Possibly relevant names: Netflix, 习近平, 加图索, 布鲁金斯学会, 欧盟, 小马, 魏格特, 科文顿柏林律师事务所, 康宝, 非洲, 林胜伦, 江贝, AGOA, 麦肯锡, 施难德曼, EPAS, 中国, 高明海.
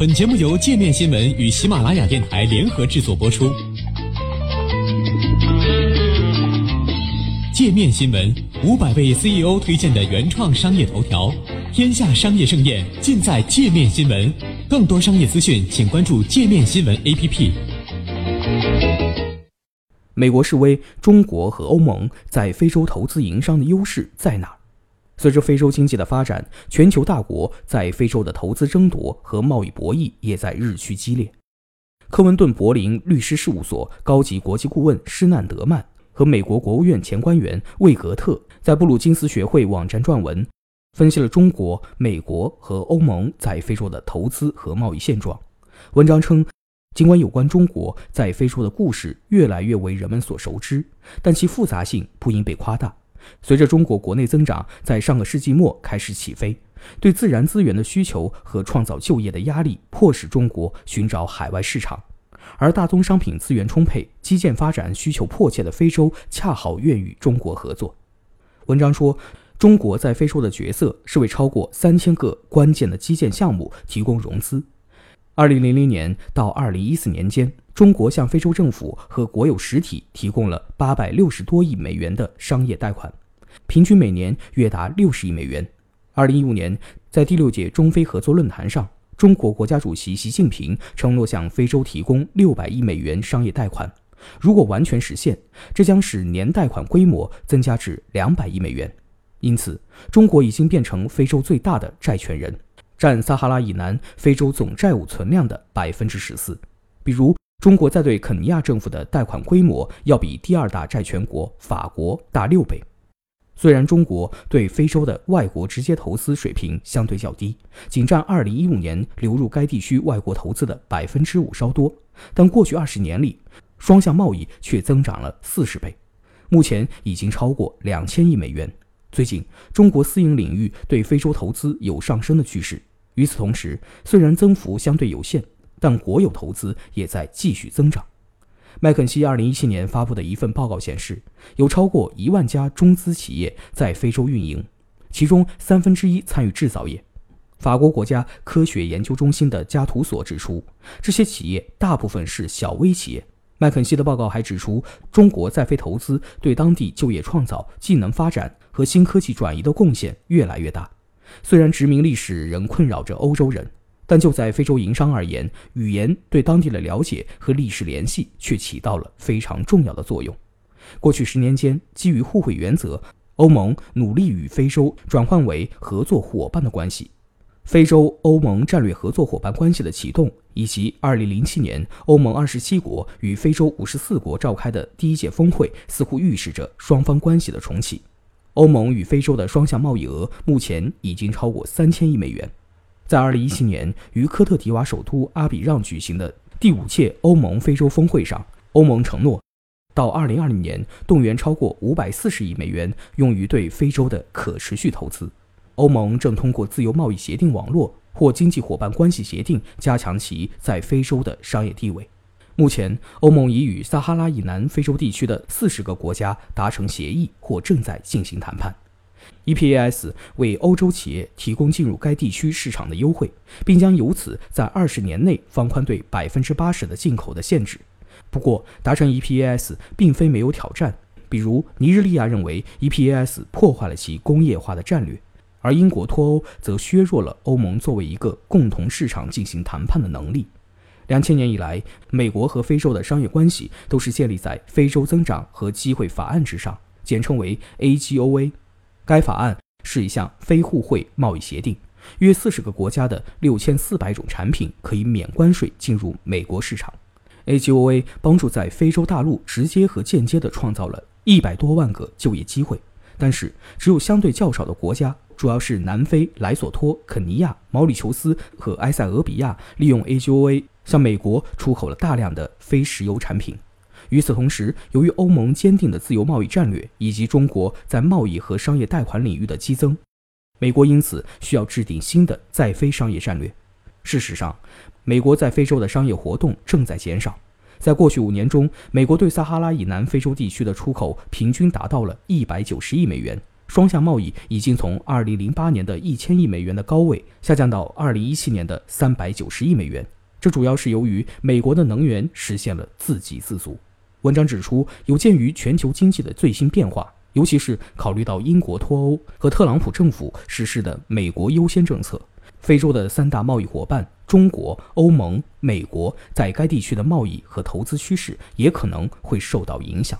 本节目由界面新闻与喜马拉雅电台联合制作播出。界面新闻500位 CEO 推荐的原创商业头条，天下商业盛宴尽在界面新闻。更多商业资讯，请关注界面新闻 APP。 美国示威，中国和欧盟在非洲投资营商的优势在哪？随着非洲经济的发展，全球大国在非洲的投资争夺和贸易博弈也在日趋激烈。科文顿柏林律师事务所高级国际顾问施难德曼和美国国务院前官员魏格特在布鲁金斯学会网站撰文，分析了中国、美国和欧盟在非洲的投资和贸易现状。文章称，尽管有关中国在非洲的故事越来越为人们所熟知，但其复杂性不应被夸大。随着中国国内增长在上个世纪末开始起飞，对自然资源的需求和创造就业的压力迫使中国寻找海外市场，而大宗商品资源充沛、基建发展需求迫切的非洲恰好愿与中国合作。文章说，中国在非洲的角色是为超过3000个关键的基建项目提供融资。2000年到2014年间，中国向非洲政府和国有实体提供了860多亿美元的商业贷款，平均每年约达60亿美元。2015年，在第6届中非合作论坛上，中国国家主席习近平承诺向非洲提供600亿美元商业贷款，如果完全实现，这将使年贷款规模增加至200亿美元。因此，中国已经变成非洲最大的债权人，占撒哈拉以南非洲总债务存量的 14%。 比如，中国在对肯尼亚政府的贷款规模要比第2大债权国法国大6倍。虽然中国对非洲的外国直接投资水平相对较低，仅占2015年流入该地区外国投资的 5% 稍多，但过去20年里，双向贸易却增长了40倍，目前已经超过2000亿美元。最近，中国私营领域对非洲投资有上升的趋势。与此同时，虽然增幅相对有限，但国有投资也在继续增长。麦肯锡2017年发布的一份报告显示，有超过1万家中资企业在非洲运营，其中1/3参与制造业。法国国家科学研究中心的加图索指出，这些企业大部分是小微企业。麦肯锡的报告还指出，中国在非投资对当地就业创造、技能发展和新科技转移的贡献越来越大。虽然殖民历史仍困扰着欧洲人，但就在非洲营商而言，语言对当地的了解和历史联系却起到了非常重要的作用。过去10年间，基于互惠原则，欧盟努力与非洲转换为合作伙伴的关系。非洲欧盟战略合作伙伴关系的启动，以及2007年欧盟27国与非洲54国召开的第1届峰会，似乎预示着双方关系的重启。欧盟与非洲的双向贸易额目前已经超过3000亿美元。在2017年于科特迪瓦首都阿比让举行的第5届欧盟非洲峰会上，欧盟承诺到2020年动员超过540亿美元用于对非洲的可持续投资。欧盟正通过自由贸易协定网络或经济伙伴关系协定加强其在非洲的商业地位。目前，欧盟已与撒哈拉以南非洲地区的40个国家达成协议或正在进行谈判。EPAS 为欧洲企业提供进入该地区市场的优惠，并将由此在20年内放宽对 80% 的进口的限制。不过，达成 EPAS 并非没有挑战，比如尼日利亚认为 EPAS 破坏了其工业化的战略，而英国脱欧则削弱了欧盟作为一个共同市场进行谈判的能力。2000年以来，美国和非洲的商业关系都是建立在非洲增长和机会法案之上，简称为 AGOA。该法案是一项非互惠贸易协定，约40个国家的6400种产品可以免关税进入美国市场。 AGOA 帮助在非洲大陆直接和间接地创造了100多万个就业机会，但是只有相对较少的国家，主要是南非、莱索托、肯尼亚、毛里求斯和埃塞俄比亚，利用 AGOA 向美国出口了大量的非石油产品。与此同时，由于欧盟坚定的自由贸易战略以及中国在贸易和商业贷款领域的激增，美国因此需要制定新的在非商业战略。事实上，美国在非洲的商业活动正在减少。在过去5年中，美国对撒哈拉以南非洲地区的出口平均达到了190亿美元，双向贸易已经从2008年的1000亿美元的高位下降到2017年的390亿美元，这主要是由于美国的能源实现了自给自足。文章指出，有鉴于全球经济的最新变化，尤其是考虑到英国脱欧和特朗普政府实施的美国优先政策，非洲的三大贸易伙伴中国、欧盟、美国在该地区的贸易和投资趋势也可能会受到影响。